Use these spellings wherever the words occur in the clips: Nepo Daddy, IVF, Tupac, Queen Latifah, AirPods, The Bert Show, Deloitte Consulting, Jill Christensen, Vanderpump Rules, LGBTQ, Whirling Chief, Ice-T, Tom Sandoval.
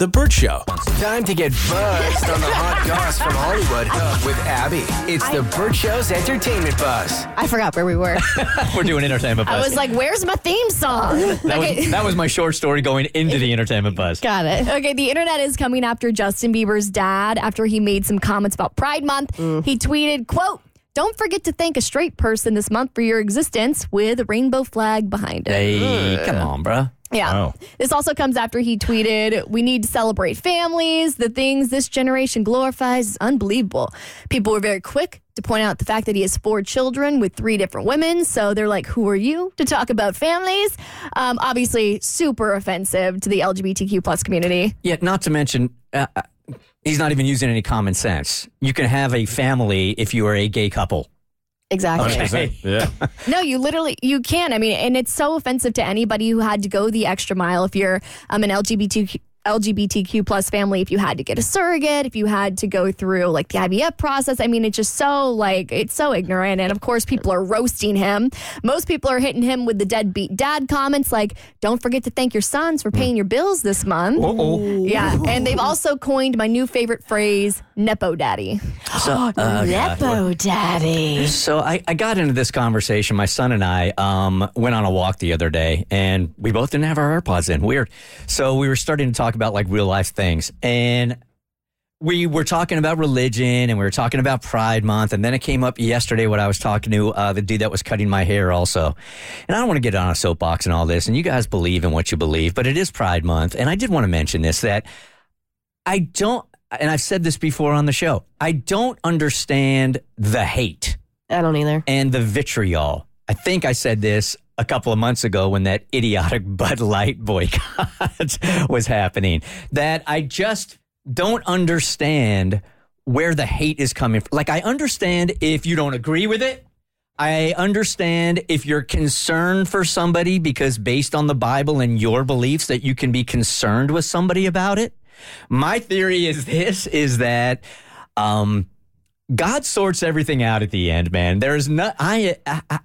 The Bert Show. Time to get buzzed on the hot goss from Hollywood with Abby. It's The Bert Show's Entertainment Buzz. I forgot where we were. We're doing Entertainment Buzz. I was like, where's my theme song? That was my short story going into the Entertainment Buzz. Got it. Okay, the internet is coming after Justin Bieber's dad after he made some comments about Pride Month. He tweeted, quote, "Don't forget to thank a straight person this month for your existence," with a rainbow flag behind it. Hey, come on, bruh. Yeah. Wow. This also comes after he tweeted, "We need to celebrate families. The things this generation glorifies is unbelievable." People were very quick to point out the fact that he has 4 children with 3 different women. So they're like, who are you to talk about families? Obviously, super offensive to the LGBTQ plus community. Yeah, not to mention... he's not even using any common sense. You can have a family if you are a gay couple. Exactly. Okay. Yeah. No, you can. I mean, and it's so offensive to anybody who had to go the extra mile. If you're an LGBTQ plus family, if you had to get a surrogate, if you had to go through like the IVF process. I mean, it's just so it's so ignorant. And of course, people are roasting him. Most people are hitting him with the deadbeat dad comments like, "Don't forget to thank your sons for paying your bills this month." Uh-oh. Yeah. And they've also coined my new favorite phrase, Nepo Daddy. Nepo Daddy. So I got into this conversation. My son and I went on a walk the other day and we both didn't have our AirPods in. Weird. So we were starting to talk about like real life things, and we were talking about religion and we were talking about Pride Month, and then it came up yesterday when I was talking to the dude that was cutting my hair also. And I don't want to get on a soapbox and all this, and you guys believe in what you believe, but it is Pride Month, and I did want to mention this, that I've said this before on the show, I don't understand the hate. I don't either. And the vitriol. I think I said this a couple of months ago when that idiotic Bud Light boycott was happening, that I just don't understand where the hate is coming from. Like, I understand if you don't agree with it. I understand if you're concerned for somebody, because based on the Bible and your beliefs that you can be concerned with somebody about it. My theory is this, is that God sorts everything out at the end, man. There is not. I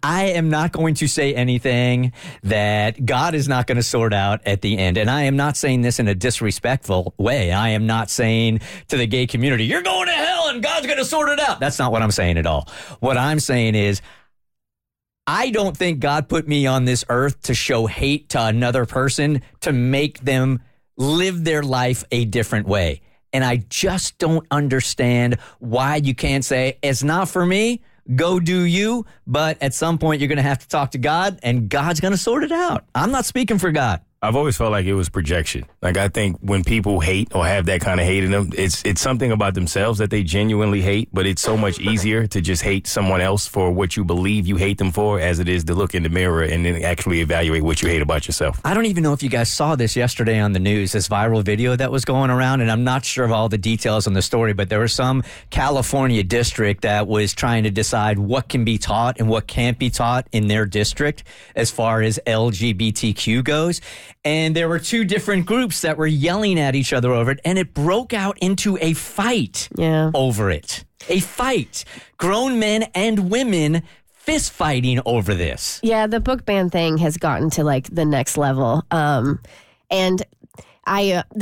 am not going to say anything that God is not going to sort out at the end. And I am not saying this in a disrespectful way. I am not saying to the gay community, "You're going to hell and God's going to sort it out." That's not what I'm saying at all. What I'm saying is, I don't think God put me on this earth to show hate to another person to make them live their life a different way. And I just don't understand why you can't say, "It's not for me, go do you," but at some point you're going to have to talk to God and God's going to sort it out. I'm not speaking for God. I've always felt like it was projection. Like, I think when people hate or have that kind of hate in them, it's something about themselves that they genuinely hate, but it's so much easier to just hate someone else for what you believe you hate them for as it is to look in the mirror and then actually evaluate what you hate about yourself. I don't even know if you guys saw this yesterday on the news, this viral video that was going around, and I'm not sure of all the details on the story, but there was some California district that was trying to decide what can be taught and what can't be taught in their district as far as LGBTQ goes. And there were 2 different groups that were yelling at each other over it, and it broke out into a fight over it. A fight. Grown men and women fist fighting over this. Yeah, the book ban thing has gotten to like the next level.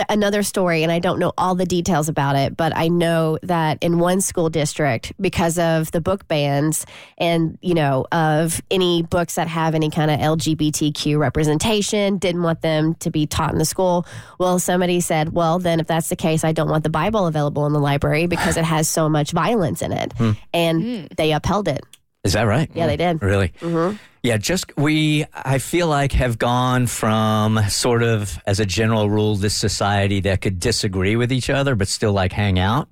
Another story, and I don't know all the details about it, but I know that in one school district, because of the book bans and, of any books that have any kind of LGBTQ representation, didn't want them to be taught in the school. Well, somebody said, well, then if that's the case, I don't want the Bible available in the library because it has so much violence in it. And they upheld it. Is that right? Yeah, they did. Really? Mm-hmm. Yeah, I feel like have gone from sort of, as a general rule, this society that could disagree with each other but still like hang out.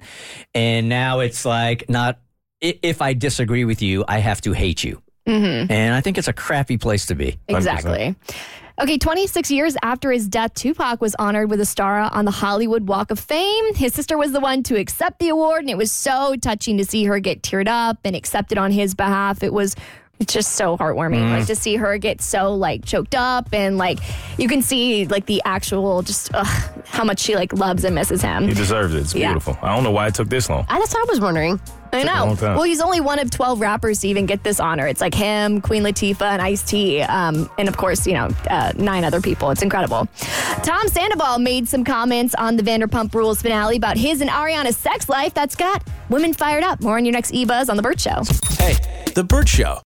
And now it's like, not, if I disagree with you, I have to hate you. Mm-hmm. And I think it's a crappy place to be. Exactly. 100%. Okay, 26 years after his death, Tupac was honored with a star on the Hollywood Walk of Fame. His sister was the one to accept the award, and it was so touching to see her get teared up and accepted on his behalf. It was It's just so heartwarming, like, to see her get so, like, choked up, and, like, you can see, like, the actual just how much she, like, loves and misses him. He deserves it. It's beautiful. I don't know why it took this long. That's what I was wondering. I know. Well, he's only one of 12 rappers to even get this honor. It's like him, Queen Latifah, and Ice-T, and of course, you know, 9 other people. It's incredible. Tom Sandoval made some comments on the Vanderpump Rules finale about his and Ariana's sex life that's got women fired up. More on your next E-Buzz on The Bert Show. Hey, The Bert Show.